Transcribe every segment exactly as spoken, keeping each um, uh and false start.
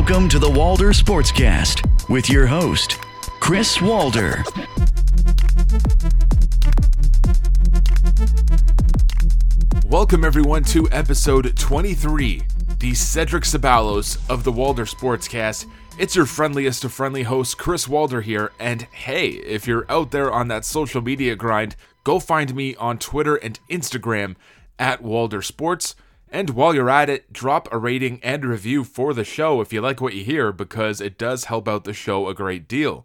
Welcome to the Walder Sportscast with your host, Chris Walder. Welcome everyone to episode twenty-three, the Cedric Ceballos of the Walder Sportscast. It's your friendliest of friendly hosts, Chris Walder here, and hey, if you're out there on that social media grind, go find me on Twitter and Instagram at Walder Sports. And while you're at it, drop a rating and review for the show if you like what you hear, because it does help out the show a great deal.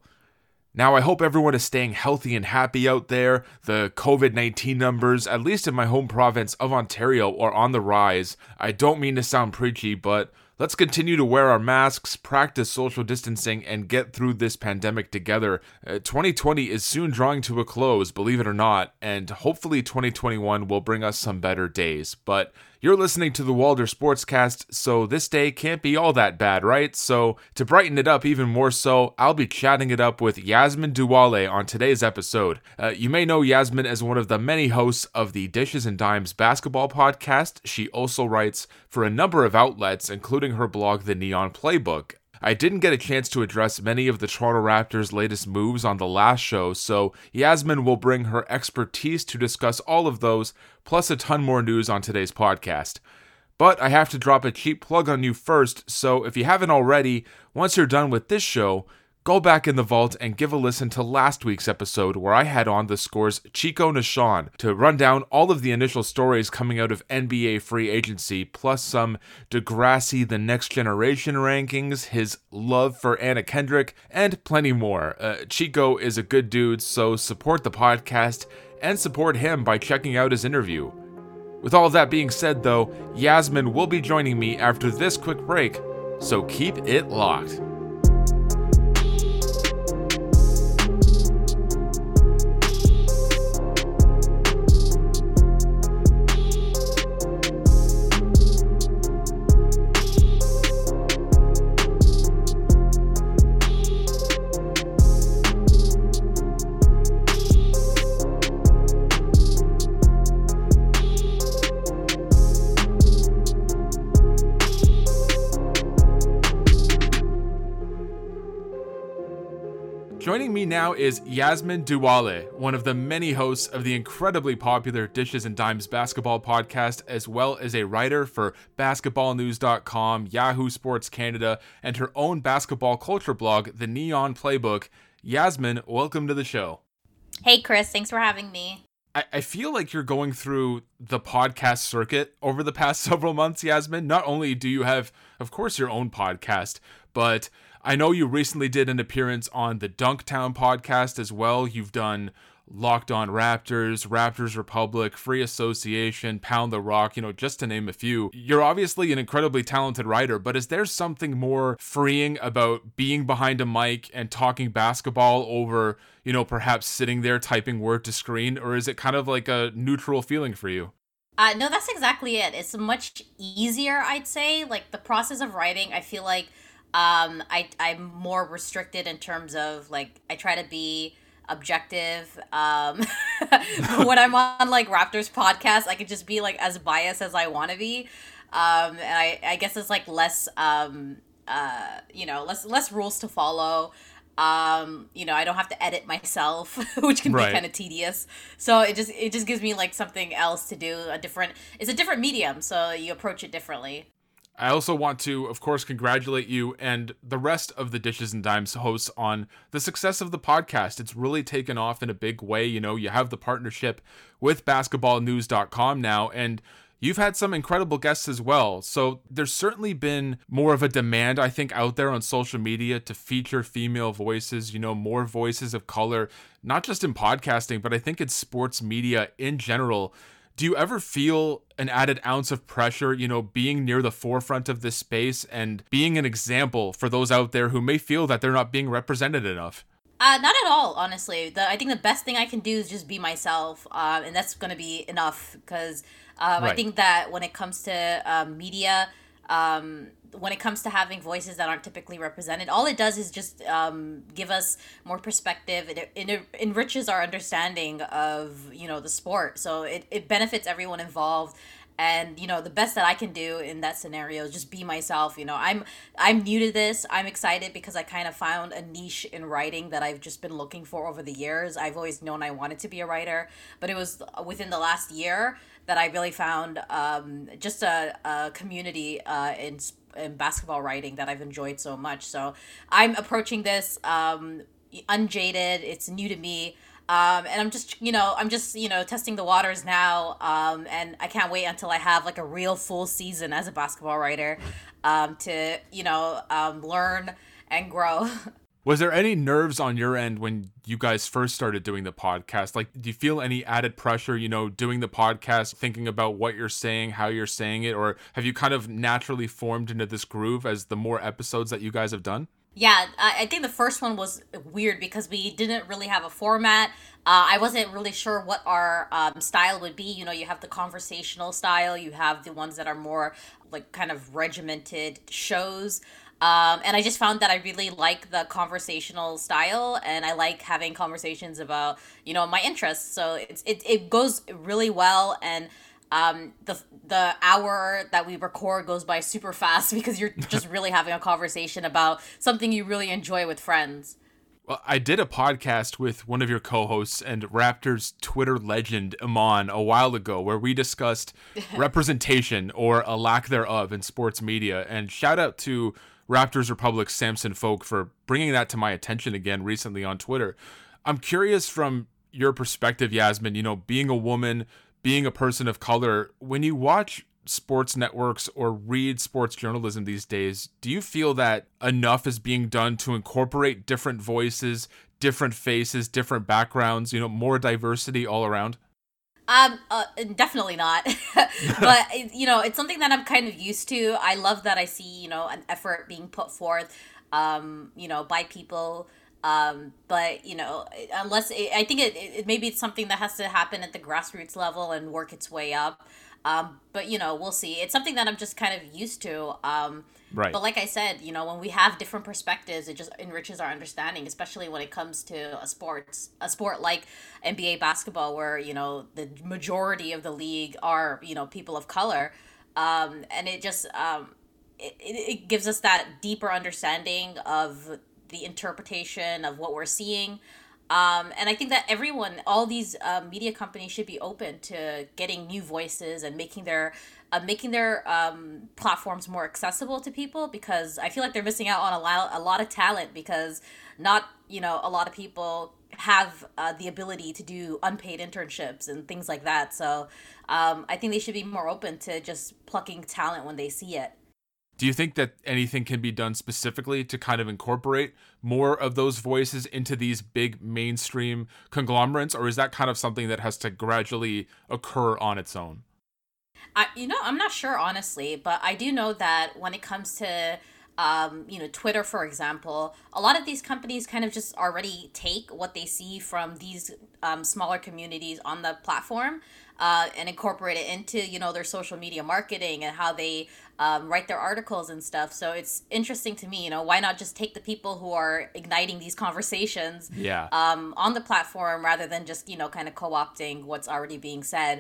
Now, I hope everyone is staying healthy and happy out there. The covid nineteen numbers, at least in my home province of Ontario, are on the rise. I don't mean to sound preachy, but let's continue to wear our masks, practice social distancing, and get through this pandemic together. Uh, twenty twenty is soon drawing to a close, believe it or not, and hopefully twenty twenty-one will bring us some better days. But you're listening to the Walder Sportscast, so this day can't be all that bad, right? So to brighten it up even more so, I'll be chatting it up with Yasmin Duale on today's episode. Uh, you may know Yasmin as one of the many hosts of the Dishes and Dimes basketball podcast. She also writes for a number of outlets, including her blog, The Neon Playbook. I didn't get a chance to address many of the Toronto Raptors' latest moves on the last show, so Yasmin will bring her expertise to discuss all of those, plus a ton more news on today's podcast. But I have to drop a cheap plug on you first, so if you haven't already, once you're done with this show, go back in the vault and give a listen to last week's episode where I had on The Score's Chico Nishan to run down all of the initial stories coming out of N B A free agency, plus some Degrassi The Next Generation rankings, his love for Anna Kendrick, and plenty more. Uh, Chico is a good dude, so support the podcast and support him by checking out his interview. With all of that being said, though, Yasmin will be joining me after this quick break, so keep it locked. Joining me now is Yasmin Duale, one of the many hosts of the incredibly popular Dishes and Dimes basketball podcast, as well as a writer for basketball news dot com, Yahoo Sports Canada, and her own basketball culture blog, The Neon Playbook. Yasmin, welcome to the show. Hey, Chris. Thanks for having me. I feel like you're going through the podcast circuit over the past several months, Yasmin. Not only do you have, of course, your own podcast, but I know you recently did an appearance on the Dunktown podcast as well. You've done Locked On Raptors, Raptors Republic, Free Association, Pound the Rock, you know, just to name a few. You're obviously an incredibly talented writer, but is there something more freeing about being behind a mic and talking basketball over, you know, perhaps sitting there typing word to screen, or is it kind of like a neutral feeling for you? Uh, no, that's exactly it. It's much easier, I'd say. Like, the process of writing, I feel like um, I, I'm more restricted in terms of, like, I try to be objective. Um when I'm on like Raptors podcast, I could just be like as biased as I want to be, um and I I guess it's like less um uh you know less less rules to follow. Um you know, I don't have to edit myself, which can right. be kind of tedious, so it just it just gives me like something else to do. A different it's a different medium, so you approach it differently. I also want to, of course, congratulate you and the rest of the Dishes and Dimes hosts on the success of the podcast. It's really taken off in a big way. You know, you have the partnership with basketball news dot com now, and you've had some incredible guests as well. So there's certainly been more of a demand, I think, out there on social media to feature female voices, you know, more voices of color, not just in podcasting, but I think in sports media in general. Do you ever feel an added ounce of pressure, you know, being near the forefront of this space and being an example for those out there who may feel that they're not being represented enough? Uh, not at all, honestly. The, I think the best thing I can do is just be myself, um, and that's going to be enough, because um, right. I think that when it comes to uh, media, um, when it comes to having voices that aren't typically represented, all it does is just um, give us more perspective. It, it enriches our understanding of, you know, the sport. So it, it benefits everyone involved. And, you know, the best that I can do in that scenario is just be myself. You know, I'm I'm new to this. I'm excited because I kind of found a niche in writing that I've just been looking for over the years. I've always known I wanted to be a writer, but it was within the last year that I really found um, just a, a community uh, in, in basketball writing that I've enjoyed so much. So I'm approaching this um, unjaded. It's new to me. Um, and I'm just, you know, I'm just, you know, testing the waters now. Um, and I can't wait until I have like a real full season as a basketball writer, um, to, you know, um, learn and grow. Was there any nerves on your end when you guys first started doing the podcast? Like, do you feel any added pressure, you know, doing the podcast, thinking about what you're saying, how you're saying it, or have you kind of naturally formed into this groove as the more episodes that you guys have done? Yeah, I think the first one was weird because we didn't really have a format. Uh, I wasn't really sure what our um, style would be. You know, you have the conversational style. You have the ones that are more like kind of regimented shows. Um, and I just found that I really like the conversational style, and I like having conversations about, you know, my interests. So it's, it, it goes really well. And Um, the the hour that we record goes by super fast because you're just really having a conversation about something you really enjoy with friends. Well, I did a podcast with one of your co-hosts and Raptors Twitter legend Iman a while ago where we discussed representation or a lack thereof in sports media. And shout out to Raptors Republic's Samson Folk for bringing that to my attention again recently on Twitter. I'm curious from your perspective, Yasmin, you know, being a woman, being a person of color, when you watch sports networks or read sports journalism these days, do you feel that enough is being done to incorporate different voices, different faces, different backgrounds, you know, more diversity all around? Um, uh, definitely not. But, you know, it's something that I'm kind of used to. I love that I see, you know, an effort being put forth, um, you know, by people. Um, but, you know, unless it, I think it, it maybe it's something that has to happen at the grassroots level and work its way up. Um, but, you know, we'll see. It's something that I'm just kind of used to. Um, right. But like I said, you know, when we have different perspectives, it just enriches our understanding, especially when it comes to a sports, a sport like N B A basketball, where, you know, the majority of the league are, you know, people of color. Um, and it just um, it, it gives us that deeper understanding of the interpretation of what we're seeing. Um, and I think that everyone, all these uh, media companies should be open to getting new voices and making their uh, making their um, platforms more accessible to people, because I feel like they're missing out on a lot, a lot of talent because not, you know, a lot of people have uh, the ability to do unpaid internships and things like that. So um, I think they should be more open to just plucking talent when they see it. Do you think that anything can be done specifically to kind of incorporate more of those voices into these big mainstream conglomerates, or is that kind of something that has to gradually occur on its own? I, you know, I'm not sure, honestly, but I do know that when it comes to, um, you know, Twitter, for example, a lot of these companies kind of just already take what they see from these um, smaller communities on the platform uh, and incorporate it into, you know, their social media marketing and how they Um, write their articles and stuff. So it's interesting to me, you know, why not just take the people who are igniting these conversations yeah. um, on the platform rather than just, you know, kind of co-opting what's already being said.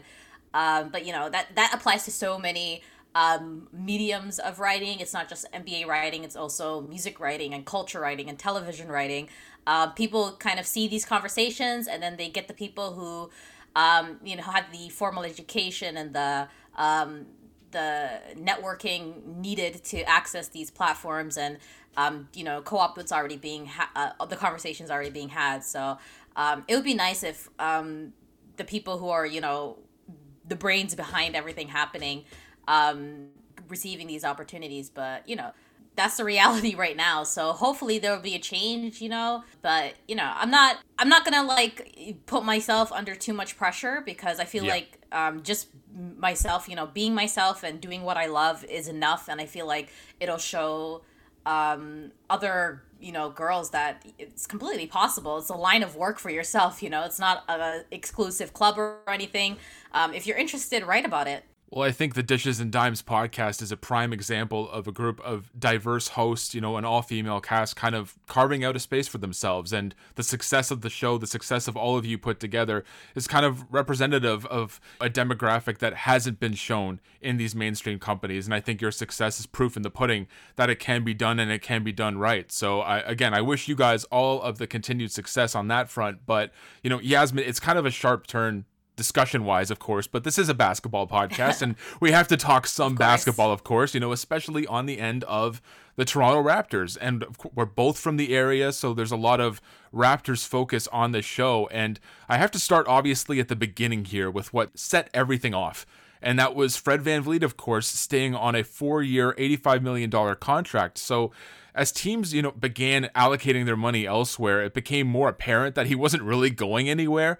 Um, but, you know, that, that applies to so many um, mediums of writing. It's not just N B A writing. It's also music writing and culture writing and television writing. Uh, people kind of see these conversations and then they get the people who, um, you know, have the formal education and the um the networking needed to access these platforms and, um, you know, co-op what's already being, ha- uh, the conversation's already being had. So um, it would be nice if um, the people who are, you know, the brains behind everything happening, um, receiving these opportunities. But, you know, that's the reality right now. So hopefully there will be a change, you know, but, you know, I'm not, I'm not going to like put myself under too much pressure because I feel yeah. like um, just myself, you know, being myself and doing what I love is enough. And I feel like it'll show um, other, you know, girls that it's completely possible. It's a line of work for yourself. You know, it's not an exclusive club or anything. Um, if you're interested, write about it. Well, I think the Dishes and Dimes podcast is a prime example of a group of diverse hosts, you know, an all-female cast kind of carving out a space for themselves. And the success of the show, the success of all of you put together is kind of representative of a demographic that hasn't been shown in these mainstream companies. And I think your success is proof in the pudding that it can be done and it can be done right. So, I, again, I wish you guys all of the continued success on that front. But, you know, Yasmin, it's kind of a sharp turn discussion-wise, of course, but this is a basketball podcast, and we have to talk some of basketball, of course, you know, especially on the end of the Toronto Raptors. And we're both from the area, so there's a lot of Raptors focus on the show. And I have to start, obviously, at the beginning here with what set everything off. And that was Fred VanVleet, of course, staying on a four-year, eighty-five million dollars contract. So as teams, you know, began allocating their money elsewhere, it became more apparent that he wasn't really going anywhere.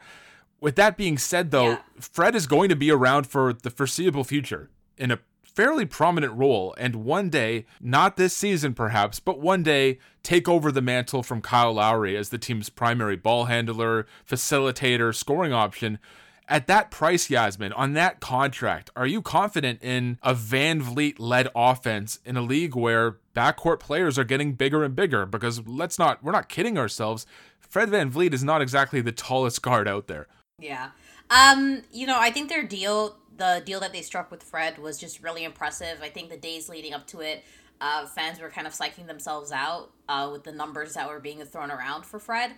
With that being said, though, yeah. Fred is going to be around for the foreseeable future in a fairly prominent role, and one day, not this season perhaps, but one day take over the mantle from Kyle Lowry as the team's primary ball handler, facilitator, scoring option. At that price, Yasmin, on that contract, are you confident in a VanVleet-led offense in a league where backcourt players are getting bigger and bigger? Because let's not, we're not kidding ourselves. Fred VanVleet is not exactly the tallest guard out there. Yeah. Um, you know, I think their deal, the deal that they struck with Fred was just really impressive. I think the days leading up to it, uh, fans were kind of psyching themselves out uh, with the numbers that were being thrown around for Fred.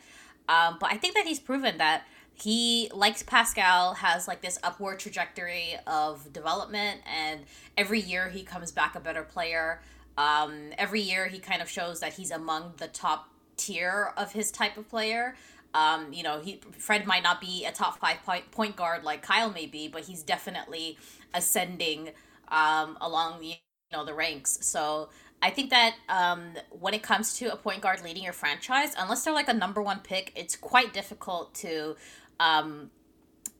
Um, but I think that he's proven that he, like Pascal, has like this upward trajectory of development, and every year he comes back a better player. Um, every year he kind of shows that he's among the top tier of his type of player. Um, you know, he Fred might not be a top five point, point guard like Kyle may be, but he's definitely ascending um, along the, you know, the ranks. So I think that um, when it comes to a point guard leading your franchise, unless they're like a number one pick, it's quite difficult to um,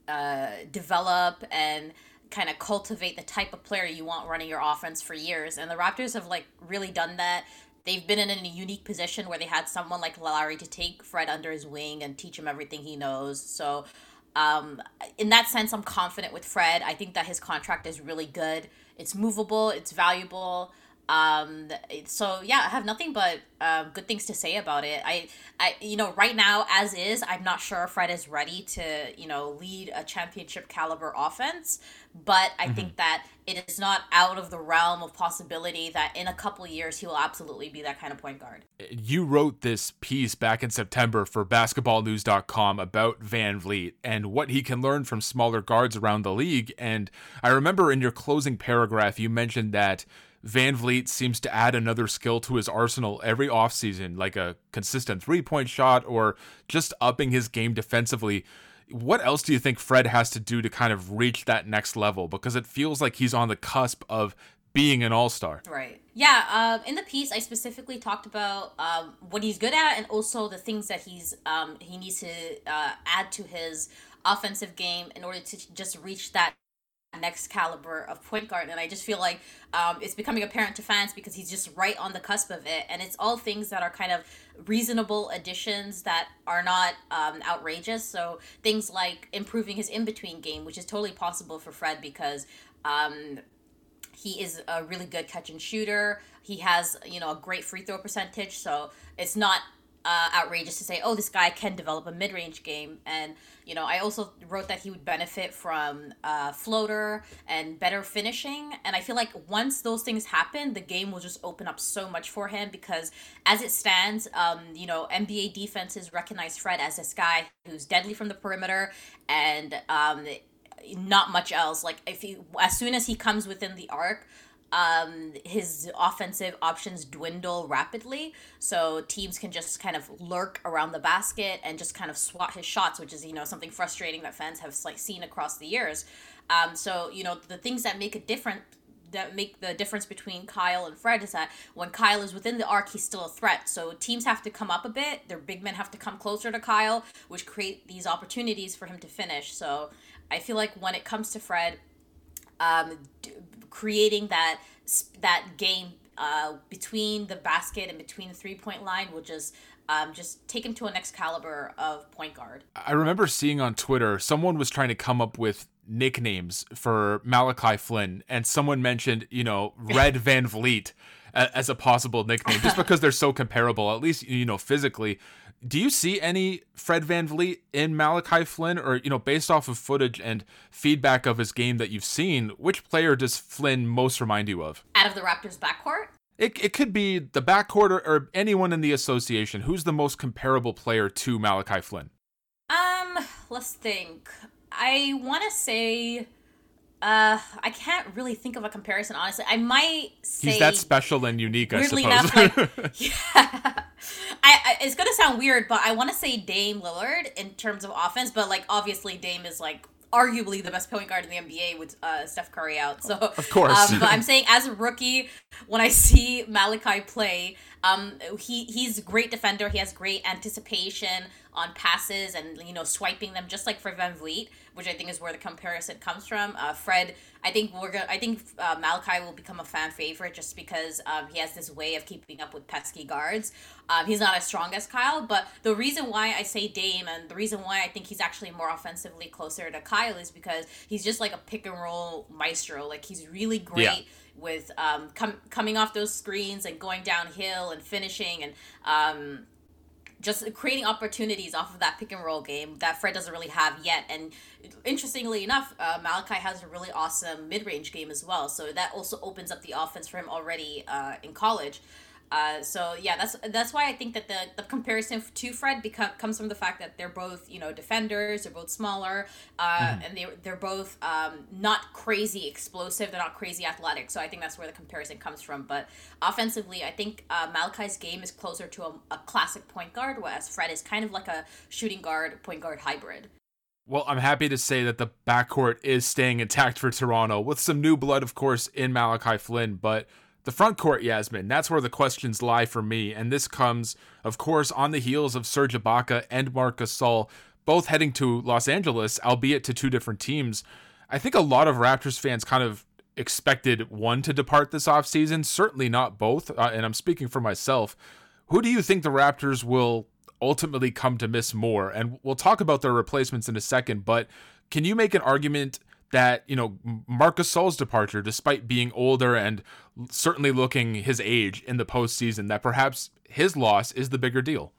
uh, develop and kind of cultivate the type of player you want running your offense for years. And the Raptors have like really done that. They've been in a unique position where they had someone like Lowry to take Fred under his wing and teach him everything he knows. So um, in that sense, I'm confident with Fred. I think that his contract is really good. It's movable. It's valuable. Um, so yeah, I have nothing but uh, good things to say about it. I, I, you know, right now, as is, I'm not sure Fred is ready to, you know, lead a championship caliber offense. But I mm-hmm. think that it is not out of the realm of possibility that in a couple of years, he will absolutely be that kind of point guard. You wrote this piece back in September for basketball news dot com about VanVleet and what he can learn from smaller guards around the league. And I remember in your closing paragraph, you mentioned that VanVleet seems to add another skill to his arsenal every offseason, like a consistent three-point shot or just upping his game defensively. What else do you think Fred has to do to kind of reach that next level? Because it feels like he's on the cusp of being an all-star. Right. Yeah. Um, in the piece, I specifically talked about um, what he's good at and also the things that he's um, he needs to uh, add to his offensive game in order to just reach that next caliber of point guard. And I just feel like um, it's becoming apparent to fans because he's just right on the cusp of it. And it's all things that are kind of reasonable additions that are not um, outrageous. So things like improving his in-between game, which is totally possible for Fred because um, he is a really good catch and shooter. He has, you know, a great free throw percentage. So it's not Uh, outrageous to say, oh, this guy can develop a mid-range game. And, you know, I also wrote that he would benefit from uh, floater and better finishing. And I feel like once those things happen, the game will just open up so much for him because as it stands, um, you know, N B A defenses recognize Fred as this guy who's deadly from the perimeter and um, not much else. Like, if he, as soon as he comes within the arc, um his offensive options dwindle rapidly, so teams can just kind of lurk around the basket and just kind of swat his shots, which is, you know, something frustrating that fans have like seen across the years. Um so, you know, the things that make a different that make the difference between Kyle and Fred is that when Kyle is within the arc, he's still a threat. So teams have to come up a bit, their big men have to come closer to Kyle, which create these opportunities for him to finish. So I feel like when it comes to Fred, um d- creating that that game uh, between the basket and between the three-point line will just um, just take him to a next caliber of point guard. I remember seeing on Twitter, someone was trying to come up with nicknames for Malachi Flynn, and someone mentioned, you know, Red VanVleet as a possible nickname, just because they're so comparable, at least, you know, physically. Do you see any Fred VanVleet in Malachi Flynn, or, you know, based off of footage and feedback of his game that you've seen, which player does Flynn most remind you of? Out of the Raptors' backcourt? It it could be the backcourt or, or anyone in the association. Who's the most comparable player to Malachi Flynn? Um, let's think. I want to say... Uh, I can't really think of a comparison, honestly. I might say... He's that special and unique, I suppose. Enough, like, yeah. I, I, it's going to sound weird, but I want to say Dame Lillard in terms of offense, but, like, obviously Dame is, like, arguably the best point guard in the N B A with uh, Steph Curry out. So, of course. Um, but I'm saying as a rookie, when I see Malachi play, um, he he's a great defender. He has great anticipation on passes and, you know, swiping them, just like for VanVleet, which I think is where the comparison comes from. Uh, Fred, I think we're gonna. I think uh, Malachi will become a fan favorite just because um, he has this way of keeping up with pesky guards. Um, he's not as strong as Kyle, but the reason why I say Dame and the reason why I think he's actually more offensively closer to Kyle is because he's just like a pick and roll maestro. Like, he's really great yeah. with um, com- coming off those screens and going downhill and finishing and um, just creating opportunities off of that pick and roll game that Fred doesn't really have yet. And interestingly enough, uh, Malachi has a really awesome mid-range game as well. So that also opens up the offense for him already uh, in college. Uh, so yeah, that's that's why I think that the, the comparison to Fred become, comes from the fact that they're both, you know, defenders, they're both smaller, uh, mm-hmm. and they, they're both um, not crazy explosive, they're not crazy athletic, so I think that's where the comparison comes from. But offensively, I think uh, Malachi's game is closer to a, a classic point guard, whereas Fred is kind of like a shooting guard, point guard hybrid. Well, I'm happy to say that the backcourt is staying intact for Toronto, with some new blood, of course, in Malachi Flynn, but... the front court, Yasmin, that's where the questions lie for me, and this comes, of course, on the heels of Serge Ibaka and Marc Gasol, both heading to Los Angeles, albeit to two different teams. I think a lot of Raptors fans kind of expected one to depart this offseason, certainly not both, uh, and I'm speaking for myself. Who do you think the Raptors will ultimately come to miss more? And we'll talk about their replacements in a second, but can you make an argument that, you know, Marc Gasol's departure, despite being older and certainly looking his age in the postseason, that perhaps his loss is the bigger deal?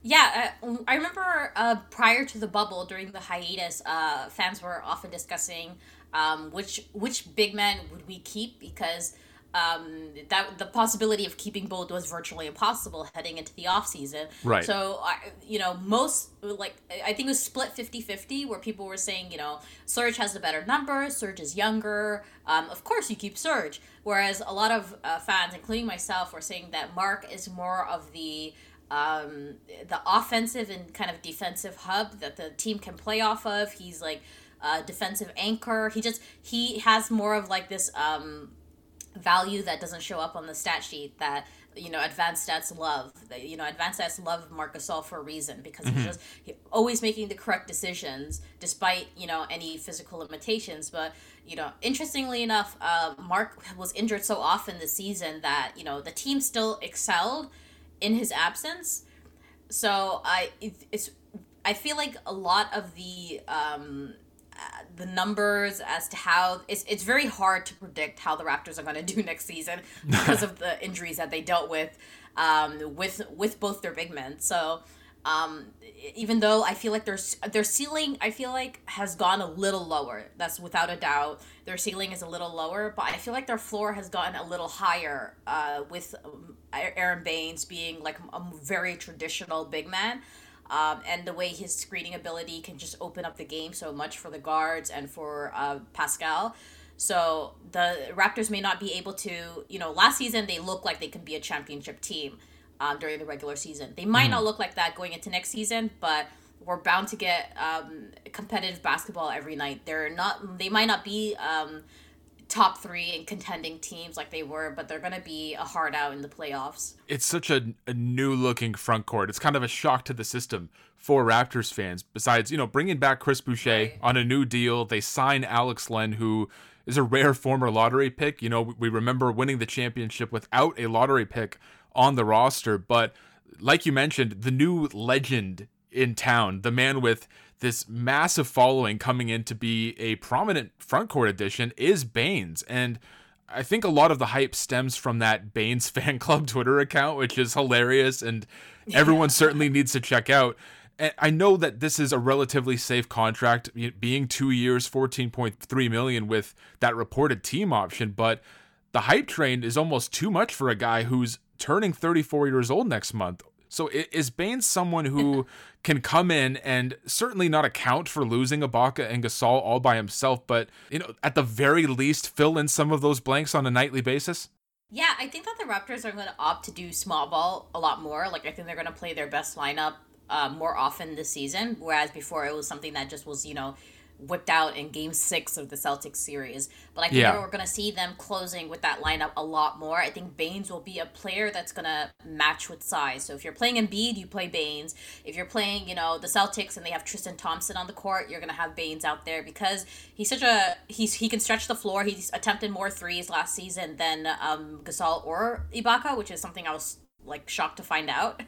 Yeah, uh, I remember uh, prior to the bubble, during the hiatus, uh, fans were often discussing um, which which big man would we keep, because um, that the possibility of keeping both was virtually impossible heading into the offseason. Right. So, uh, you know, most, like, I think it was split fifty-fifty, where people were saying, you know, Serge has the better number, Serge is younger, um, of course you keep Serge. Whereas a lot of uh, fans, including myself, were saying that Marc is more of the um, the offensive and kind of defensive hub that the team can play off of. He's, like, a defensive anchor. He just, he has more of, like, this... Um, value that doesn't show up on the stat sheet that, you know, advanced stats love. You know, advanced stats love Marc Gasol for a reason, because mm-hmm. he's just he, always making the correct decisions despite, you know, any physical limitations. But, you know, interestingly enough, uh, Marc was injured so often this season that, you know, the team still excelled in his absence. So I it, it's I feel like a lot of the um Uh, the numbers as to how it's it's very hard to predict how the Raptors are going to do next season because of the injuries that they dealt with um with with both their big men. So um even though I feel like their their ceiling I feel like has gone a little lower, that's without a doubt, their ceiling is a little lower, but I feel like their floor has gotten a little higher uh with um, Aron Baynes being like a very traditional big man. Um, and the way his screening ability can just open up the game so much for the guards and for uh, Pascal. So the Raptors may not be able to, you know, last season they looked like they can be a championship team um, during the regular season. They might mm. not look like that going into next season, but we're bound to get um, competitive basketball every night. They're not, they might not be um, top three and contending teams like they were, but they're going to be a hard out in the playoffs. It's such a, a new looking front court. It's kind of a shock to the system for Raptors fans. Besides, you know, bringing back Chris Boucher right. on a new deal, they sign Alex Len, who is a rare former lottery pick. You know, we remember winning the championship without a lottery pick on the roster, but like you mentioned, the new legend in town, the man with this massive following coming in to be a prominent frontcourt addition is Baynes. And I think a lot of the hype stems from that Baynes fan club Twitter account, which is hilarious and everyone certainly needs to check out. And I know that this is a relatively safe contract, being two years, fourteen point three million dollars with that reported team option, but the hype train is almost too much for a guy who's turning thirty-four years old next month. So is Baynes someone who can come in and certainly not account for losing Ibaka and Gasol all by himself, but you know, at the very least, fill in some of those blanks on a nightly basis? Yeah, I think that the Raptors are going to opt to do small ball a lot more. Like, I think they're going to play their best lineup uh, more often this season, whereas before it was something that just was, you know, whipped out in game six of the Celtics series. But I think yeah. we're going to see them closing with that lineup a lot more. I think Baynes will be a player that's going to match with size. So if you're playing Embiid, you play Baynes. If you're playing, you know, the Celtics and they have Tristan Thompson on the court, you're going to have Baynes out there because he's such a, he's he can stretch the floor. He's attempted more threes last season than um, Gasol or Ibaka, which is something I was like shocked to find out.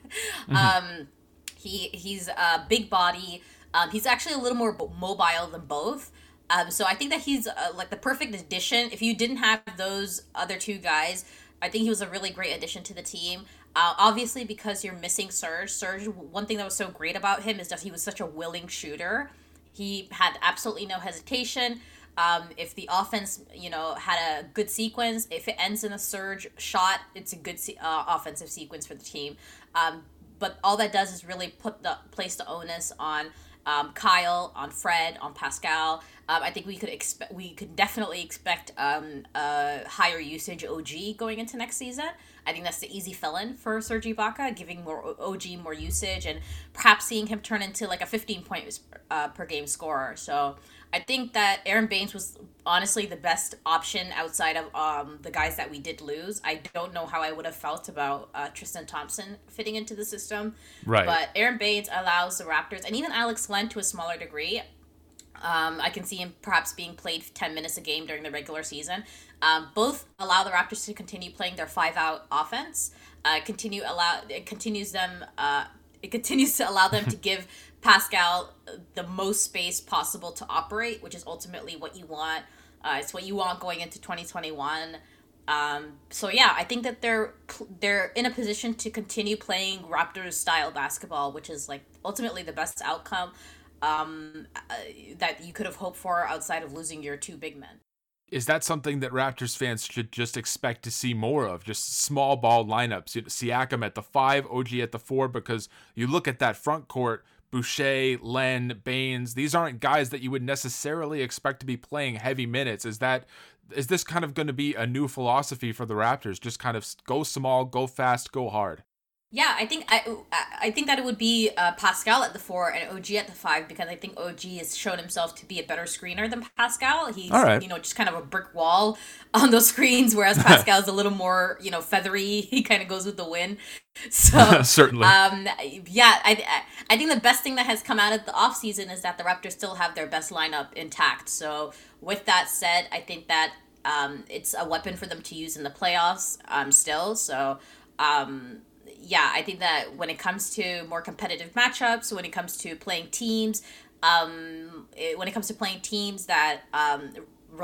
Mm-hmm. Um, he He's a big body. Um, he's actually a little more b- mobile than both. Um, so I think that he's uh, like the perfect addition. If you didn't have those other two guys, I think he was a really great addition to the team. Uh, obviously, because you're missing Serge. Serge, one thing that was so great about him is that he was such a willing shooter. He had absolutely no hesitation. Um, if the offense, you know, had a good sequence, if it ends in a Serge shot, it's a good se- uh, offensive sequence for the team. Um, but all that does is really put the place the onus on Um, Kyle, on Fred, on Pascal. Um, I think we could expect, we could definitely expect um, uh, higher usage O G going into next season. I think that's the easy fill-in for Serge Ibaka, giving more O G more usage and perhaps seeing him turn into like a fifteen point uh, per game scorer. So I think that Aron Baynes was honestly the best option outside of um, the guys that we did lose. I don't know how I would have felt about uh, Tristan Thompson fitting into the system. Right. But Aron Baynes allows the Raptors, and even Alex Len to a smaller degree, Um, I can see him perhaps being played ten minutes a game during the regular season. Um, both allow the Raptors to continue playing their five-out offense. Uh, continue allow it continues them. Uh, it continues to allow them to give Pascal the most space possible to operate, which is ultimately what you want. Uh, it's what you want going into twenty twenty-one. Um, so yeah, I think that they're they're in a position to continue playing Raptors-style basketball, which is like ultimately the best outcome Um, uh, that you could have hoped for outside of losing your two big men. Is that something that Raptors fans should just expect to see more of? Just small ball lineups, Siakam at the five, O G at the four, because you look at that front court, Boucher, Len, Baynes, these aren't guys that you would necessarily expect to be playing heavy minutes. Is that, is this kind of going to be a new philosophy for the Raptors? Just kind of go small, go fast, go hard. Yeah, I think I I think that it would be uh, Pascal at the four and O G at the five, because I think O G has shown himself to be a better screener than Pascal. He's, all right, you know, just kind of a brick wall on those screens, whereas Pascal is a little more, you know, feathery. He kind of goes with the wind. So certainly, um, yeah, I I think the best thing that has come out of the offseason is that the Raptors still have their best lineup intact. So with that said, I think that um, it's a weapon for them to use in the playoffs um, still. So. Um, Yeah, I think that when it comes to more competitive matchups, when it comes to playing teams, um, it, when it comes to playing teams that um,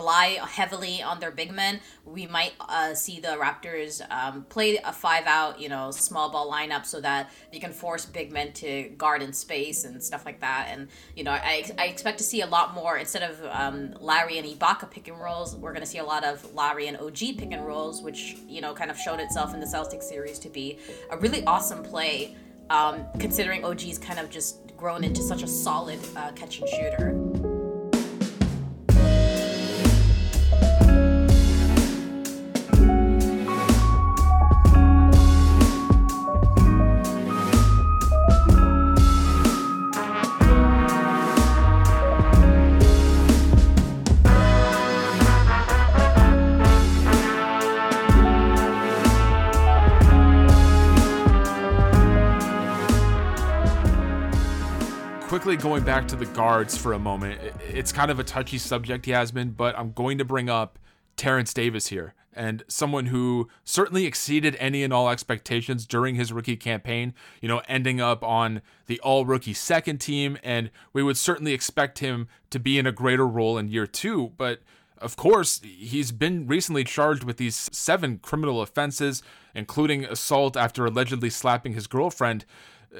rely heavily on their big men, we might uh, see the Raptors um, play a five-out, you know, small ball lineup so that you can force big men to guard in space and stuff like that. And, you know, I, I expect to see a lot more. Instead of um, Lowry and Ibaka pick and rolls, we're going to see a lot of Lowry and O G pick and rolls, which, you know, kind of showed itself in the Celtics series to be a really awesome play, um, considering O G's kind of just grown into such a solid uh, catch and shooter. Going back to the guards for a moment, it's kind of a touchy subject, Yasmin, but I'm going to bring up Terence Davis here. and someone who certainly exceeded any and all expectations during his rookie campaign, you know, ending up on the all-rookie second team, and we would certainly expect him to be in a greater role in year two. But of course, he's been recently charged with these seven criminal offenses, including assault after allegedly slapping his girlfriend.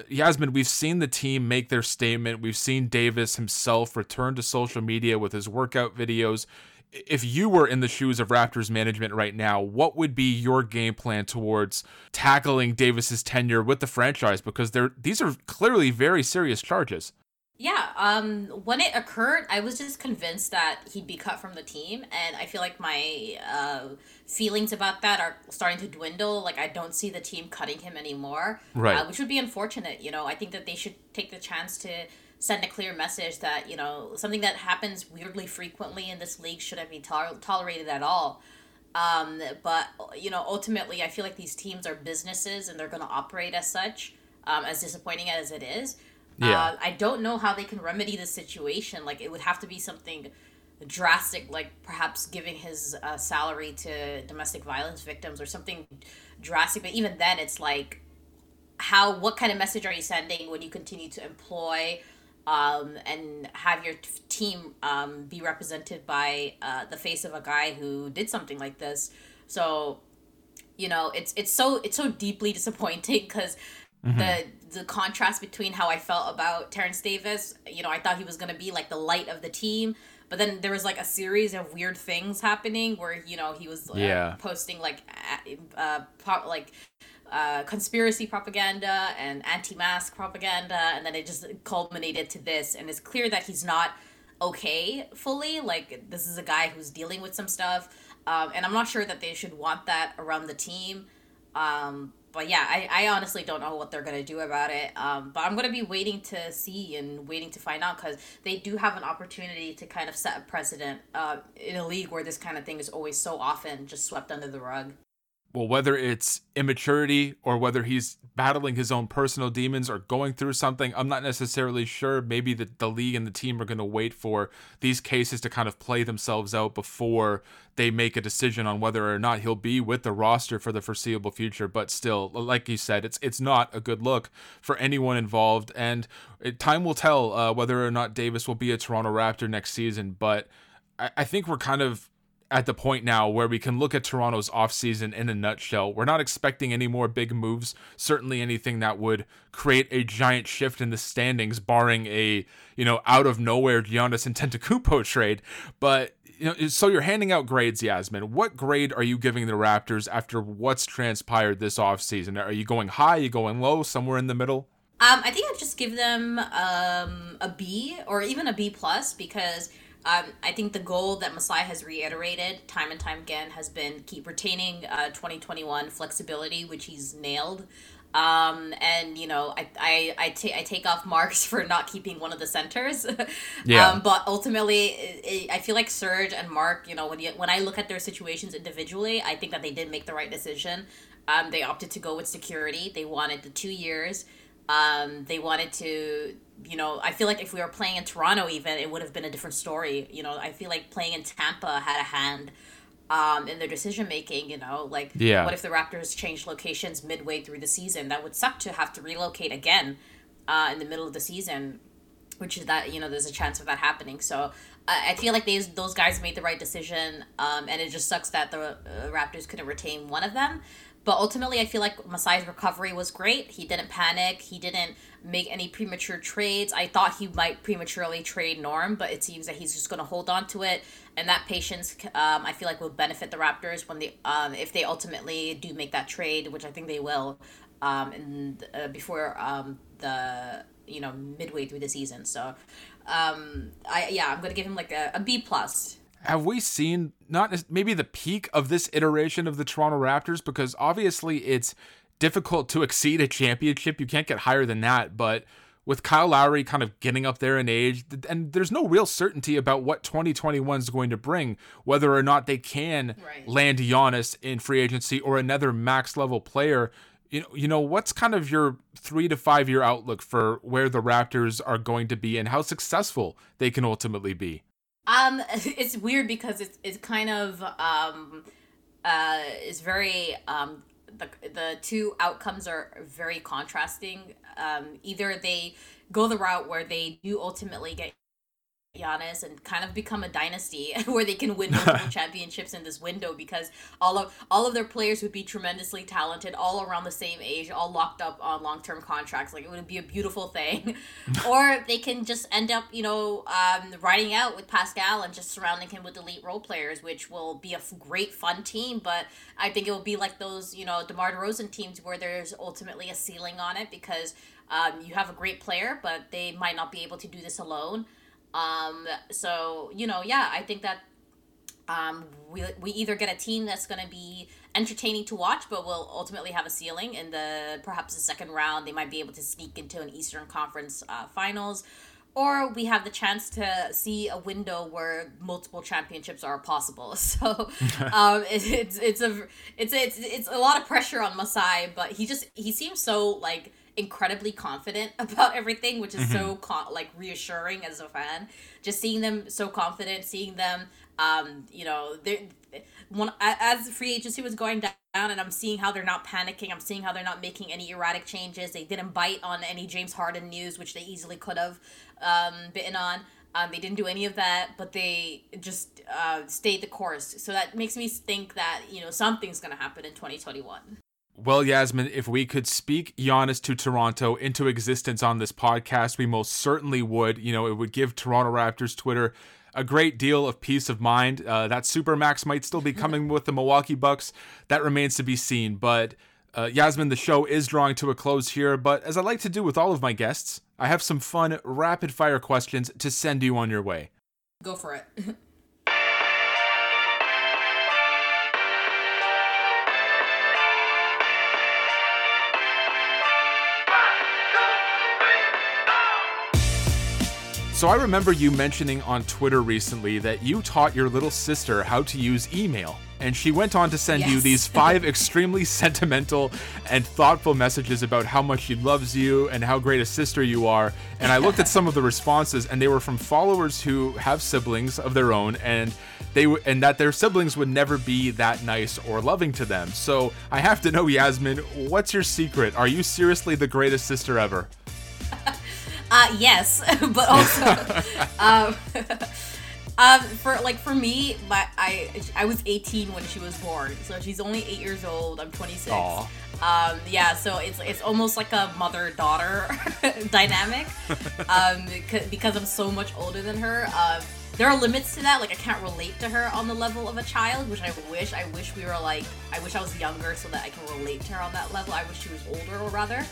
Yasmin, we've seen the team make their statement. We've seen Davis himself return to social media with his workout videos. If you were in the shoes of Raptors management right now, what would be your game plan towards tackling Davis's tenure with the franchise? Because they're, these are clearly very serious charges. Yeah, um, when it occurred, I was just convinced that he'd be cut from the team, and I feel like my uh, feelings about that are starting to dwindle. Like, I don't see the team cutting him anymore, right? Uh, which would be unfortunate, you know. I think that they should take the chance to send a clear message that, you know, something that happens weirdly frequently in this league shouldn't be to- tolerated at all. Um, but, you know, ultimately, I feel like these teams are businesses, and they're going to operate as such, um, as disappointing as it is. Yeah. Uh, I don't know how they can remedy this situation. Like, it would have to be something drastic, like perhaps giving his uh, salary to domestic violence victims or something drastic. But even then, it's like, how, what kind of message are you sending when you continue to employ um, and have your t- team um, be represented by uh, the face of a guy who did something like this? So, you know, it's it's so it's so deeply disappointing because mm-hmm. the. the contrast between how I felt about Terence Davis, you know, I thought he was going to be like the light of the team, but then there was like a series of weird things happening where, you know, he was uh, yeah. posting like, uh, pop, like uh, conspiracy propaganda and anti-mask propaganda. And then it just culminated to this. And it's clear that he's not okay fully. Like, this is a guy who's dealing with some stuff. Um, and I'm not sure that they should want that around the team. Um, But yeah, I, I honestly don't know what they're going to do about it. Um, but I'm going to be waiting to see and waiting to find out because they do have an opportunity to kind of set a precedent uh, in a league where this kind of thing is always so often just swept under the rug. Well, whether it's immaturity or whether he's battling his own personal demons or going through something, I'm not necessarily sure. Maybe the, the league and the team are going to wait for these cases to kind of play themselves out before they make a decision on whether or not he'll be with the roster for the foreseeable future. But still, like you said, it's it's not a good look for anyone involved. And time will tell uh, whether or not Davis will be a Toronto Raptor next season. But I, I think we're kind of at the point now where we can look at Toronto's offseason in a nutshell. We're not expecting any more big moves, certainly anything that would create a giant shift in the standings, barring a, you know, out of nowhere Giannis Antetokounmpo trade. But, you know, so you're handing out grades, Yasmin. What grade are you giving the Raptors after what's transpired this offseason? Are you going high? Are you going low? Somewhere in the middle? Um, I think I'd just give them um, a B or even a B plus because Um, I think the goal that Masai has reiterated time and time again has been keep retaining uh, twenty twenty-one flexibility, which he's nailed. Um, and, you know, I I, I, t- I take off marks for not keeping one of the centers. yeah. Um, but ultimately, it, it, I feel like Serge and Marc, you know, when you, when I look at their situations individually, I think that they did make the right decision. Um, they opted to go with security. They wanted the two years. Um, they wanted to, you know, I feel like if we were playing in Toronto even, it would have been a different story. You know, I feel like playing in Tampa had a hand um, in their decision-making, you know. Like, yeah. What if the Raptors changed locations midway through the season? That would suck to have to relocate again uh, in the middle of the season, which is that, you know, there's a chance of that happening. So uh, I feel like these those guys made the right decision, um, and it just sucks that the uh, Raptors couldn't retain one of them. But ultimately, I feel like Masai's recovery was great. He didn't panic. He didn't make any premature trades. I thought he might prematurely trade Norm, but it seems that he's just going to hold on to it. And that patience, um, I feel like, will benefit the Raptors when they, um, if they ultimately do make that trade, which I think they will, um, and uh, before um, the you know midway through the season. So, um, I yeah, I'm going to give him like a, a B plus. Have we seen not maybe the peak of this iteration of the Toronto Raptors? Because obviously it's difficult to exceed a championship. You can't get higher than that. But with Kyle Lowry kind of getting up there in age, and there's no real certainty about what twenty twenty-one is going to bring, whether or not they can right. land Giannis in free agency or another max level player. You know, you know, what's kind of your three to five year outlook for where the Raptors are going to be and how successful they can ultimately be? Um, it's weird because it's it's kind of um, uh, is very um, the the two outcomes are very contrasting. Um, either they go the route where they do ultimately get Giannis and kind of become a dynasty where they can win multiple championships in this window because all of all of their players would be tremendously talented, all around the same age, all locked up on long-term contracts. Like, it would be a beautiful thing. Or they can just end up, you know, um, riding out with Pascal and just surrounding him with elite role players, which will be a f- great fun team. But I think it will be like those, you know, DeMar DeRozan teams where there's ultimately a ceiling on it because um, you have a great player, but they might not be able to do this alone. Um, so, you know, yeah, I think that, um, we, we either get a team that's going to be entertaining to watch, but will ultimately have a ceiling in the, perhaps the second round, they might be able to sneak into an Eastern Conference, uh, finals, or we have the chance to see a window where multiple championships are possible. So, um, it, it's, it's a, it's, it's, it's a lot of pressure on Masai, but he just, he seems so like incredibly confident about everything, which is mm-hmm. so con- like reassuring as a fan, just seeing them so confident, seeing them um you know they one as free agency was going down, and I'm seeing how they're not panicking, I'm seeing how they're not making any erratic changes. They didn't bite on any James Harden news, which they easily could have um bitten on. Um, they didn't do any of that, but they just uh stayed the course. So that makes me think that, you know, something's gonna happen in twenty twenty-one. Well, Yasmin, if we could speak Giannis to Toronto into existence on this podcast, we most certainly would. You know, it would give Toronto Raptors Twitter a great deal of peace of mind. Uh, that Supermax might still be coming with the Milwaukee Bucks. That remains to be seen. But, uh, Yasmin, the show is drawing to a close here. But as I like to do with all of my guests, I have some fun rapid-fire questions to send you on your way. Go for it. So I remember you mentioning on Twitter recently that you taught your little sister how to use email, and she went on to send yes. you these five extremely sentimental and thoughtful messages about how much she loves you and how great a sister you are. And I looked at some of the responses, and they were from followers who have siblings of their own, and they w- and that their siblings would never be that nice or loving to them. So I have to know, Yasmin, what's your secret? Are you seriously the greatest sister ever? Uh, yes, but also, um, um, for like for me, my I I was eighteen when she was born, so she's only eight years old. I'm twenty-six. Aww. Um, yeah, so it's it's almost like a mother-daughter dynamic, um, c- because I'm so much older than her. Um, there are limits to that. Like, I can't relate to her on the level of a child, which I wish. I wish we were like I wish I was younger so that I can relate to her on that level. I wish she was older, or rather.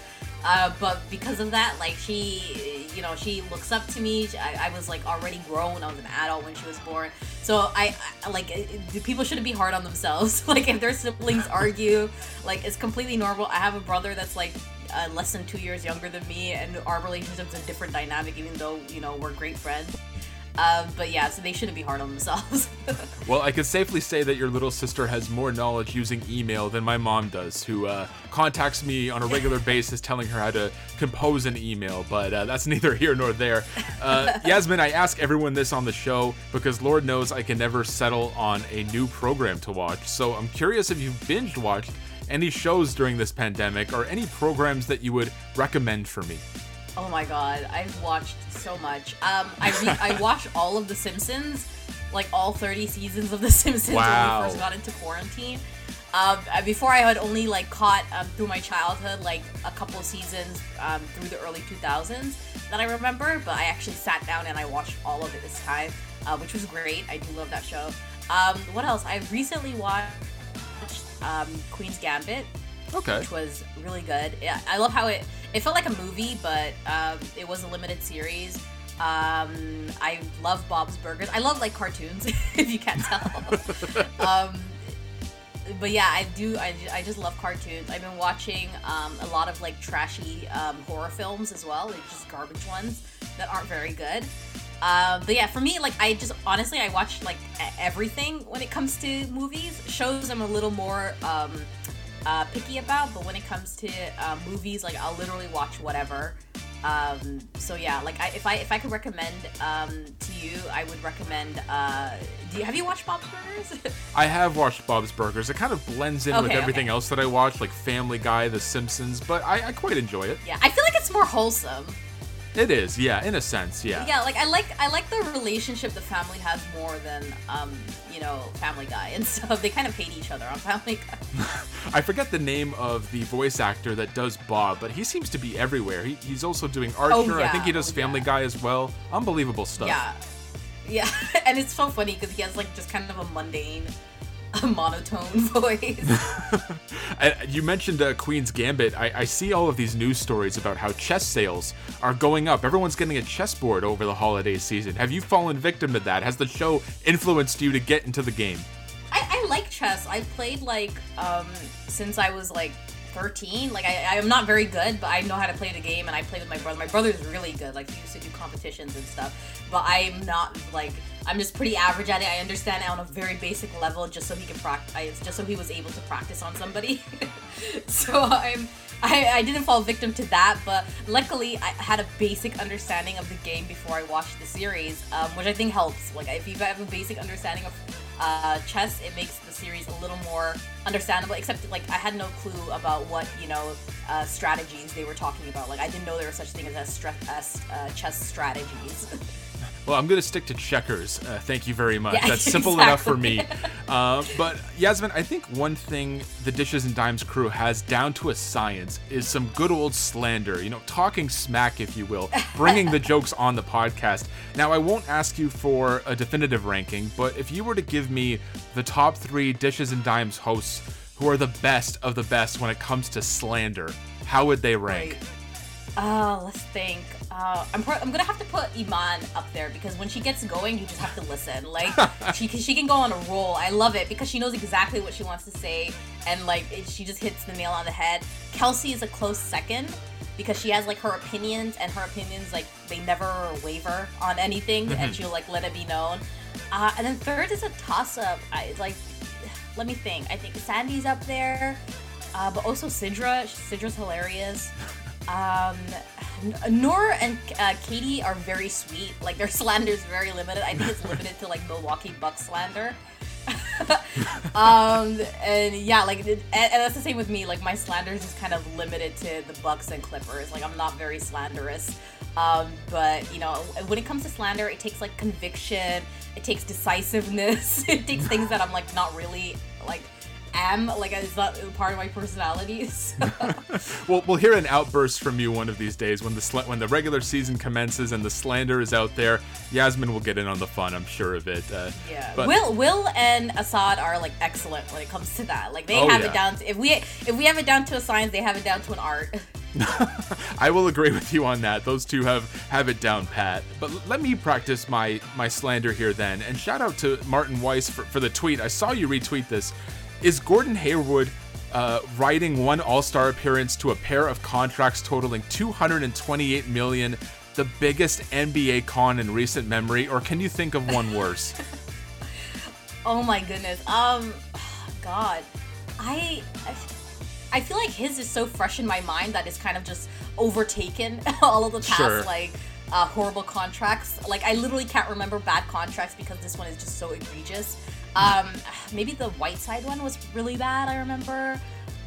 Uh, but because of that, like, she, you know, she looks up to me. I, I was, like, already grown. I was an adult when she was born. So, I, I like, it, people shouldn't be hard on themselves. Like, if their siblings argue, like, it's completely normal. I have a brother that's, like, uh, less than two years younger than me, and our relationship's a different dynamic, even though, you know, we're great friends. Um, but yeah, so they shouldn't be hard on themselves. Well, I can safely say that your little sister has more knowledge using email than my mom does, who uh, contacts me on a regular basis telling her how to compose an email, but uh, that's neither here nor there. Uh, Yasmin, I ask everyone this on the show because Lord knows I can never settle on a new program to watch. So I'm curious if you've binge watched any shows during this pandemic or any programs that you would recommend for me. Oh my god, I've watched so much. Um, I re- I watched all of The Simpsons, like all thirty seasons of The Simpsons wow. when we first got into quarantine. Um, before I had only like caught um, through my childhood, like a couple seasons um, through the early two thousands that I remember, but I actually sat down and I watched all of it this time, uh, which was great. I do love that show. Um, what else? I recently watched um, Queen's Gambit. Okay. Which was really good. Yeah, I love how it it felt like a movie, but um, it was a limited series. Um, I love Bob's Burgers. I love like cartoons, if you can't tell. um, but yeah, I do. I, I just love cartoons. I've been watching um, a lot of like trashy um, horror films as well, like just garbage ones that aren't very good. Uh, but yeah, for me, like, I just, honestly, I watch like everything when it comes to movies. Shows I'm a little more... Um, Uh, picky about, but when it comes to uh, movies, like, I'll literally watch whatever. Um, so yeah, like I, if I if I could recommend um, to you, I would recommend. Uh, do you, have you watched Bob's Burgers? I have watched Bob's Burgers. It kind of blends in okay, with everything okay. else that I watch, like Family Guy, The Simpsons, but I, I quite enjoy it. Yeah, I feel like it's more wholesome. It is, yeah, in a sense, yeah. Yeah, like I like I like the relationship the family has more than um, you know, Family Guy and stuff. They kind of hate each other on Family Guy. I forget the name of the voice actor that does Bob, but he seems to be everywhere. He, he's also doing Archer. Oh, yeah. I think he does oh, Family yeah. Guy as well. Unbelievable stuff. Yeah, yeah, and it's so funny because he has like just kind of a mundane, a monotone voice. You mentioned uh, Queen's Gambit. I, I see all of these news stories about how chess sales are going up. Everyone's getting a chessboard over the holiday season. Have you fallen victim to that? Has the show influenced you to get into the game? I, I like chess. I played like um, since I was like thirteen. Like I, I'm not very good, but I know how to play the game, and I play with my brother. My brother's really good. Like he used to do competitions and stuff. But I'm not like. I'm just pretty average at it. I understand it on a very basic level, just so he can practice, just so he was able to practice on somebody. So I'm, I, I didn't fall victim to that, but luckily I had a basic understanding of the game before I watched the series, um, which I think helps. Like if you have a basic understanding of uh, chess, it makes the series a little more understandable. Except like I had no clue about what you know uh, strategies they were talking about. Like I didn't know there was such thing as a stre- as uh, chess strategies. Well, I'm going to stick to checkers. Uh, thank you very much. Yeah, that's simple exactly. enough for me. Uh, but Yasmin, I think one thing the Dishes and Dimes crew has down to a science is some good old slander, you know, talking smack, if you will, bringing the jokes on the podcast. Now, I won't ask you for a definitive ranking, but if you were to give me the top three Dishes and Dimes hosts who are the best of the best when it comes to slander, how would they rank? Right. Oh, let's think. Uh, I'm pro- I'm gonna have to put Iman up there because when she gets going, you just have to listen. Like she can, she can go on a roll. I love it because she knows exactly what she wants to say, and like it, she just hits the nail on the head. Kelsey is a close second because she has like her opinions, and her opinions like they never waver on anything, mm-hmm. and she'll like let it be known. Uh, and then third is a toss-up. I like, let me think. I think Sandy's up there, uh, but also Sidra. Sidra's hilarious. Um, Nora and uh, Katie are very sweet. Like, their slander is very limited. I think it's limited to, like, Milwaukee Bucks slander. um, and, yeah, like, and, and that's the same with me. Like, my slander is just kind of limited to the Bucks and Clippers. Like, I'm not very slanderous. Um, but, you know, when it comes to slander, it takes, like, conviction. It takes decisiveness. It takes things that I'm, like, not really, like... am like it's not part of my personality. So. Well, we'll hear an outburst from you one of these days when the sl- when the regular season commences and the slander is out there. Yasmin will get in on the fun, I'm sure of it. Uh, yeah. But- Will, Will, and Assad are like excellent when it comes to that. Like they oh, have yeah. it down. To, if we if we have it down to a science, they have it down to an art. I will agree with you on that. Those two have, have it down pat. But l- let me practice my my slander here then. And shout out to Martin Weiss for, for the tweet. I saw you retweet this. Is Gordon Hayward uh, riding one All-Star appearance to a pair of contracts totaling two hundred twenty-eight million dollars the biggest N B A con in recent memory, or can you think of one worse? Oh my goodness. Um, God. I, I feel like his is so fresh in my mind that it's kind of just overtaken all of the past, sure. like, uh, horrible contracts. Like, I literally can't remember bad contracts because this one is just so egregious. Um, maybe the Whiteside one was really bad, I remember.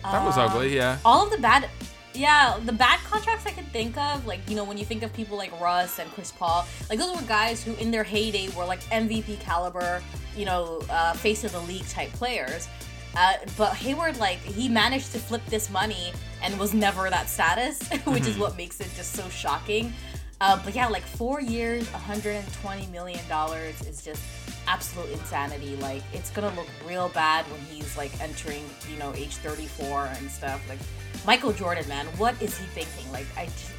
That um, was ugly, yeah. All of the bad, yeah, the bad contracts I could think of, like, you know, when you think of people like Russ and Chris Paul, like, those were guys who in their heyday were, like, M V P caliber, you know, uh, face of the league type players. Uh, but Hayward, like, he managed to flip this money and was never that status, which is what makes it just so shocking. Uh, but yeah, like four years, one hundred twenty million dollars is just absolute insanity. Like, it's gonna look real bad when he's like entering, you know, age thirty-four and stuff. Like, Michael Jordan, man, what is he thinking? Like, I, just,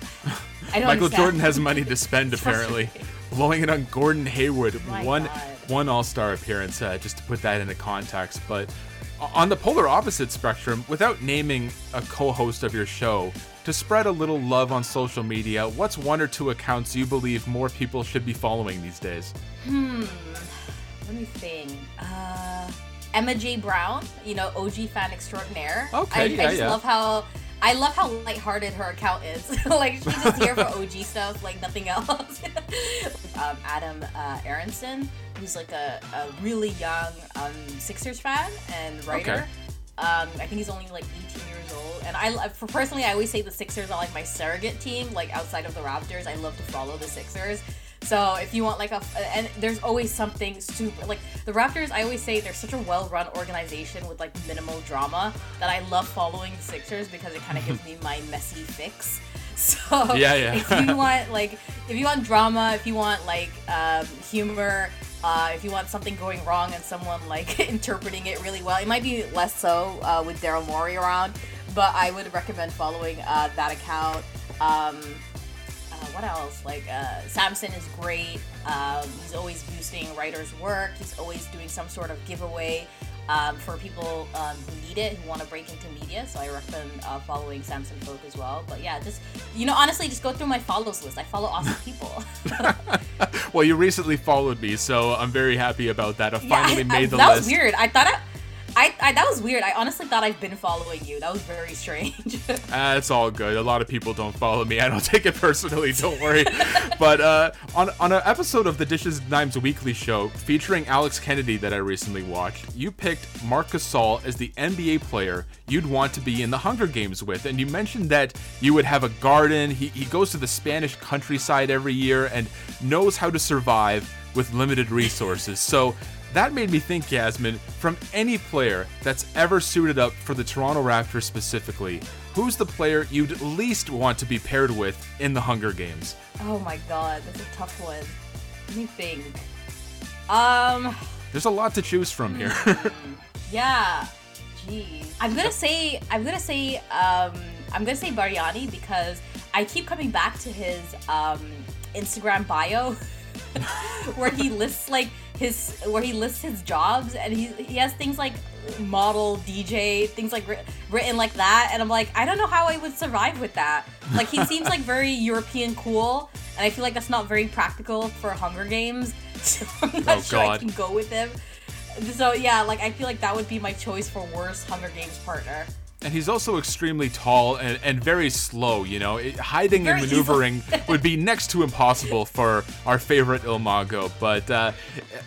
I don't. Michael understand. Jordan has money to spend apparently, blowing it on Gordon Hayward. My one, God. one All-Star appearance, uh, just to put that into context. But on the polar opposite spectrum, without naming a co-host of your show. To spread a little love on social media, what's one or two accounts you believe more people should be following these days? Hmm. Let me think. Uh, Emma J. Brown, you know, O G fan extraordinaire. Okay, I, yeah, I just yeah. love how I love how lighthearted her account is. Like, she's just here for O G stuff, like nothing else. um, Adam uh, Aronson, who's like a, a really young um, Sixers fan and writer. Okay. Um, I think he's only like eighteen years old. And I, for personally, I always say the Sixers are like my surrogate team. Like, outside of the Raptors, I love to follow the Sixers. So if you want like a, and there's always something super, like the Raptors, I always say they're such a well-run organization with like minimal drama that I love following the Sixers because it kind of gives me my messy fix. So yeah, yeah. if you want like, if you want drama, if you want like um, humor, uh, if you want something going wrong and someone like interpreting it really well, it might be less so uh, with Daryl Morey around, but I would recommend following uh, that account. Um, What else? Like, uh, Samson is great. Um, he's always boosting writers' work. He's always doing some sort of giveaway um, for people um, who need it, who want to break into media. So I recommend uh, following Samson Folk as well. But yeah, just, you know, honestly, just go through my follows list. I follow awesome people. Well, you recently followed me, so I'm very happy about that. I finally yeah, I, made the that list. That was weird. I thought I... I, I that was weird. I honestly thought I've been following you. That was very strange. uh, it's all good. A lot of people don't follow me. I don't take it personally. Don't worry. But uh, on on an episode of the Dishes and Dimes Weekly Show featuring Alex Kennedy that I recently watched, you picked Marc Gasol as the N B A player you'd want to be in the Hunger Games with, and you mentioned that you would have a garden. He he goes to the Spanish countryside every year and knows how to survive with limited resources. So. That made me think, Yasmin, from any player that's ever suited up for the Toronto Raptors specifically, who's the player you'd least want to be paired with in the Hunger Games? Oh my God, that's a tough one. Let me think. Um, There's a lot to choose from here. Yeah, geez. I'm gonna say, I'm gonna say, um, I'm gonna say Bargnani because I keep coming back to his um, Instagram bio where he lists like, His, where he lists his jobs, and he he has things like model, D J, things like ri- written like that, and I'm like, I don't know how I would survive with that. Like, he seems like very European cool, and I feel like that's not very practical for Hunger Games, so I'm not oh, sure God. I can go with him. So yeah, like, I feel like that would be my choice for worst Hunger Games partner. And he's also extremely tall and, and very slow, you know. It, hiding very and maneuvering would be next to impossible for our favorite Ilmago. But uh,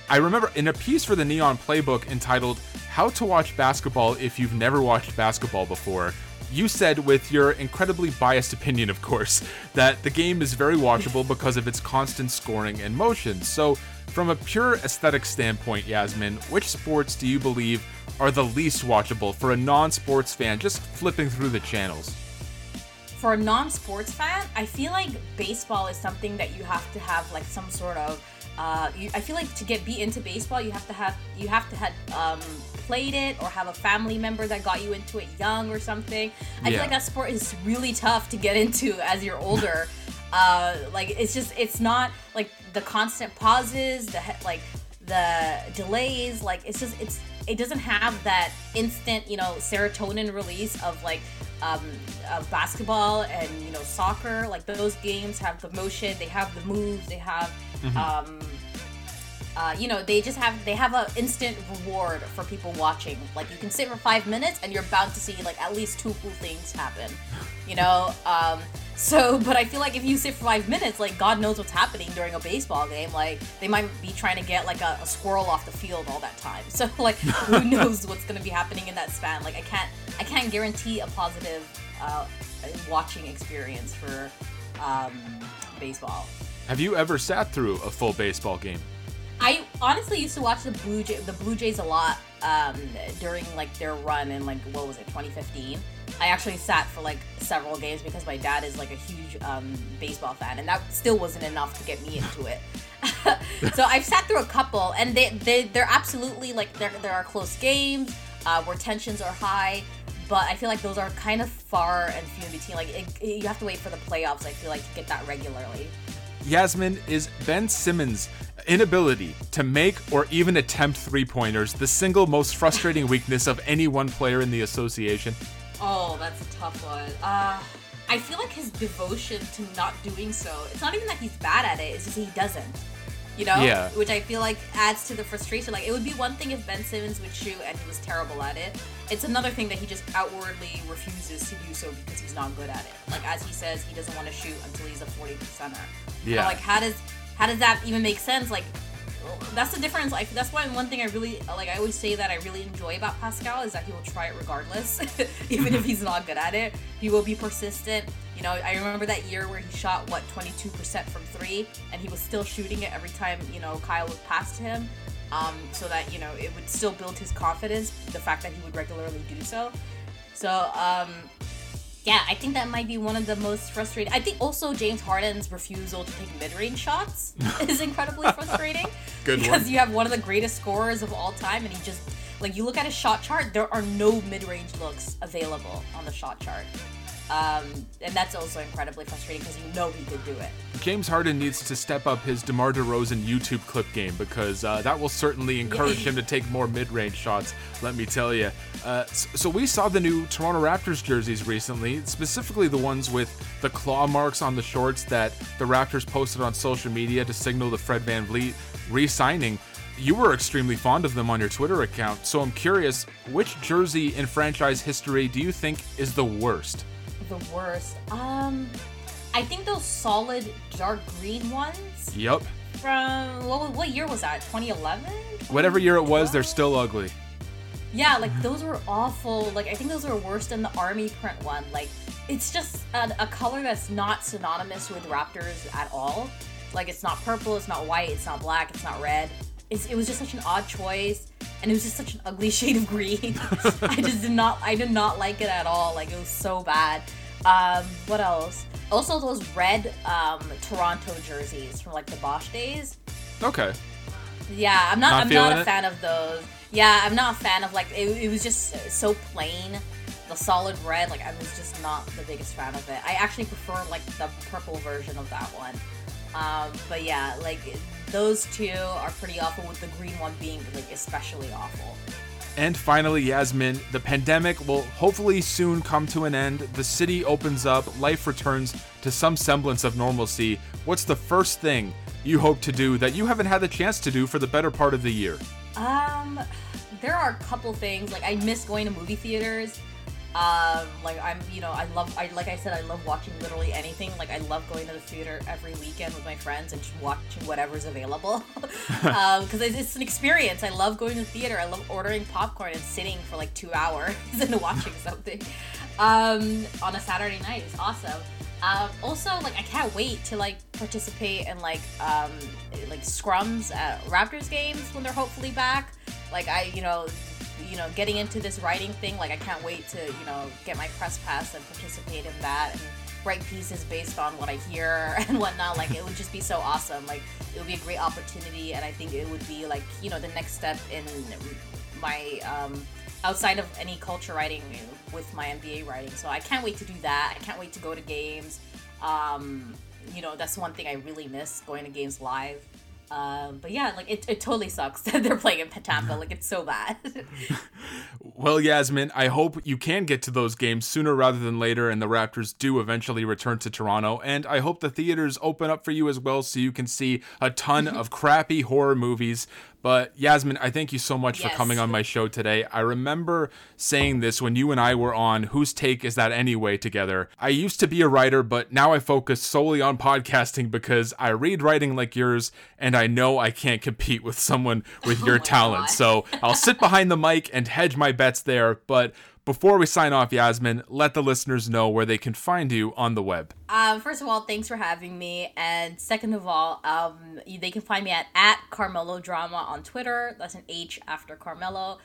I remember in a piece for the Neon Playbook entitled How to Watch Basketball If You've Never Watched Basketball Before, you said, with your incredibly biased opinion, of course, that the game is very watchable because of its constant scoring and motion. So from a pure aesthetic standpoint, Yasmin, which sports do you believe are the least watchable for a non-sports fan just flipping through the channels? For a non-sports fan, I feel like baseball is something that you have to have like some sort of uh you, I feel like to get beat into baseball you have to have you have to have um played it or have a family member that got you into it young or something. I yeah. feel like that sport is really tough to get into as you're older. uh like it's just it's not like the constant pauses, the like the delays, like it's just it's it doesn't have that instant, you know, serotonin release of like um, of basketball and, you know, soccer. Like those games have the motion, they have the moves, they have, mm-hmm. um, uh, you know, they just have they have an instant reward for people watching. Like you can sit for five minutes and you're bound to see like at least two cool things happen, you know. Um, so, but I feel like if you sit for five minutes, like God knows what's happening during a baseball game. Like they might be trying to get like a, a squirrel off the field all that time. So like, who knows what's going to be happening in that span? Like I can't, I can't guarantee a positive uh, watching experience for um, baseball. Have you ever sat through a full baseball game? I honestly used to watch the Blue Jay, the Blue Jays a lot um, during like their run in like what was it, twenty fifteen. I actually sat for like several games because my dad is like a huge um, baseball fan, and that still wasn't enough to get me into it. So I've sat through a couple, and they they they're absolutely like there there are close games uh, where tensions are high, but I feel like those are kind of far and few in between. Like it, it, you have to wait for the playoffs. I feel like to get that regularly. Yasmin, is Ben Simmons' inability to make or even attempt three-pointers the single most frustrating weakness of any one player in the association? Oh, that's a tough one. Uh, I feel like his devotion to not doing so, it's not even that he's bad at it, it's just he doesn't, you know? Yeah. Which I feel like adds to the frustration. Like, it would be one thing if Ben Simmons would shoot and he was terrible at it. it's another thing that he just outwardly refuses to do so because he's not good at it. Like, as he says, he doesn't want to shoot until he's a forty percenter. Yeah. But, like, how does how does that even make sense? Like, that's the difference. Like, that's why one thing I really, like, I always say that I really enjoy about Pascal is that he will try it regardless. Even if he's not good at it, he will be persistent. You know, I remember that year where he shot, what, twenty-two percent from three, and he was still shooting it every time, you know, Kyle would pass to him. Um, so that, you know, it would still build his confidence, the fact that he would regularly do so. So, um, yeah, I think that might be one of the most frustrating. I think also James Harden's refusal to take mid-range shots is incredibly frustrating. Good because one. You have one of the greatest scorers of all time, and he just, like, you look at his shot chart, there are no mid-range looks available on the shot chart. Um, and that's also incredibly frustrating because you know he could do it. James Harden needs to step up his DeMar DeRozan YouTube clip game because uh, that will certainly encourage him to take more mid-range shots, let me tell you. Uh, so we saw the new Toronto Raptors jerseys recently, specifically the ones with the claw marks on the shorts that the Raptors posted on social media to signal the Fred VanVleet re-signing. You were extremely fond of them on your Twitter account, so I'm curious, which jersey in franchise history do you think is the worst? The worst. Um, I think those solid dark green ones. Yep. From what, what year was that? twenty eleven? Whatever year it was, they're still ugly. Yeah, like those were awful. Like I think those were worse than the army print one. Like it's just a, a color that's not synonymous with Raptors at all. Like it's not purple, it's not white, it's not black, it's not red. It's, it was just such an odd choice. And it was just such an ugly shade of green. I just did not, I did not like it at all. Like, it was so bad. Um, what else? Also, those red um, Toronto jerseys from, like, the Bosch days. Okay. Yeah, I'm not, not I'm not a it? fan of those. Yeah, I'm not a fan of, like, it, it was just so plain. The solid red, like, I was just not the biggest fan of it. I actually prefer, like, the purple version of that one. Um, but yeah, like, those two are pretty awful, with the green one being, like, especially awful. And finally, Yasmin, the pandemic will hopefully soon come to an end. The city opens up, life returns to some semblance of normalcy. What's the first thing you hope to do that you haven't had the chance to do for the better part of the year? Um, there are a couple things. Like, I miss going to movie theaters. Um, like I'm, you know, I love, I like I said, I love watching literally anything. Like I love going to the theater every weekend with my friends and just watching whatever's available. um, cause it's, it's an experience. I love going to the theater. I love ordering popcorn and sitting for like two hours and watching something, um, on a Saturday night. It's awesome. Um, also, like, I can't wait to, like, participate in, like, um, like scrums at Raptors games when they're hopefully back. Like I, you know, you know, getting into this writing thing, like, I can't wait to, you know, get my press pass and participate in that and write pieces based on what I hear and whatnot. Like, it would just be so awesome. Like, it would be a great opportunity, and I think it would be, like, you know, the next step in my, um, outside of any culture writing with my M B A writing. So I can't wait to do that. I can't wait to go to games. Um, you know, that's one thing I really miss, going to games live. Um, but yeah, like it, it totally sucks that they're playing in Tampa. Like it's so bad. Well, Yasmin, I hope you can get to those games sooner rather than later, and the Raptors do eventually return to Toronto. And I hope the theaters open up for you as well, so you can see a ton of crappy horror movies. But Yasmin, I thank you so much yes. for coming on my show today. I remember saying this when you and I were on Whose Take Is That Anyway together. I used to be a writer, but now I focus solely on podcasting because I read writing like yours, and I know I can't compete with someone with your oh talent. God. So I'll sit behind the mic and hedge my bets there. But before we sign off, Yasmin, let the listeners know where they can find you on the web. Um, first of all, thanks for having me. And second of all, um, they can find me at, at Carmelo Drama on Twitter. That's an H after Carmelo.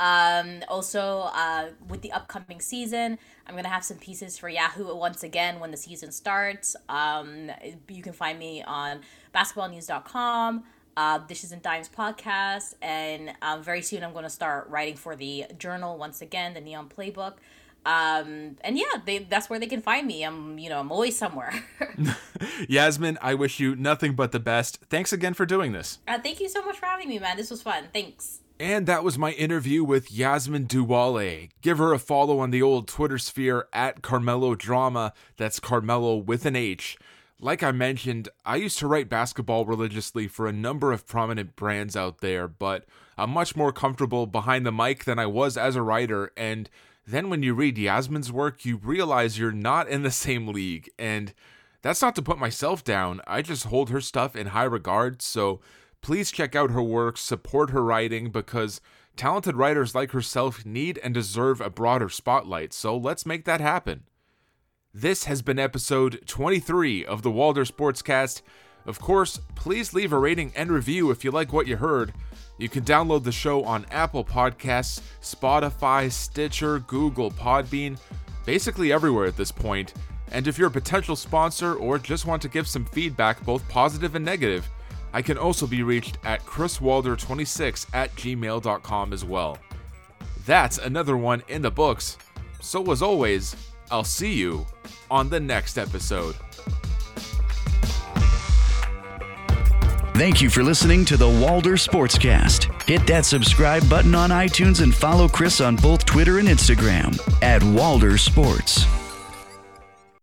Um, also, uh, with the upcoming season, I'm going to have some pieces for Yahoo once again when the season starts. Um, you can find me on basketball news dot com. Uh, Dishes and Dimes podcast, and um, very soon I'm going to start writing for the journal once again, The Neon Playbook, um, and yeah, they, that's where they can find me. I'm, you know, I'm always somewhere. Yasmin, I wish you nothing but the best. Thanks again for doing this. Uh, thank you so much for having me, man. This was fun. Thanks. And that was my interview with Yasmin Duale. Give her a follow on the old Twitter sphere at Carmelo Drama. That's Carmelo with an H. Like I mentioned, I used to write basketball religiously for a number of prominent brands out there, but I'm much more comfortable behind the mic than I was as a writer, and then when you read Yasmin's work, you realize you're not in the same league, and that's not to put myself down. I just hold her stuff in high regard, so please check out her work, support her writing, because talented writers like herself need and deserve a broader spotlight, so let's make that happen. This has been episode twenty-three of the Walder Sportscast. Of course, please leave a rating and review if you like what you heard. You can download the show on Apple Podcasts, Spotify, Stitcher, Google, Podbean, basically everywhere at this point. And if you're a potential sponsor or just want to give some feedback, both positive and negative, I can also be reached at chris walder twenty-six at gmail dot com as well. That's another one in the books. So as always, I'll see you on the next episode. Thank you for listening to the Walder Sportscast. Hit that subscribe button on iTunes and follow Chris on both Twitter and Instagram at Walder Sports.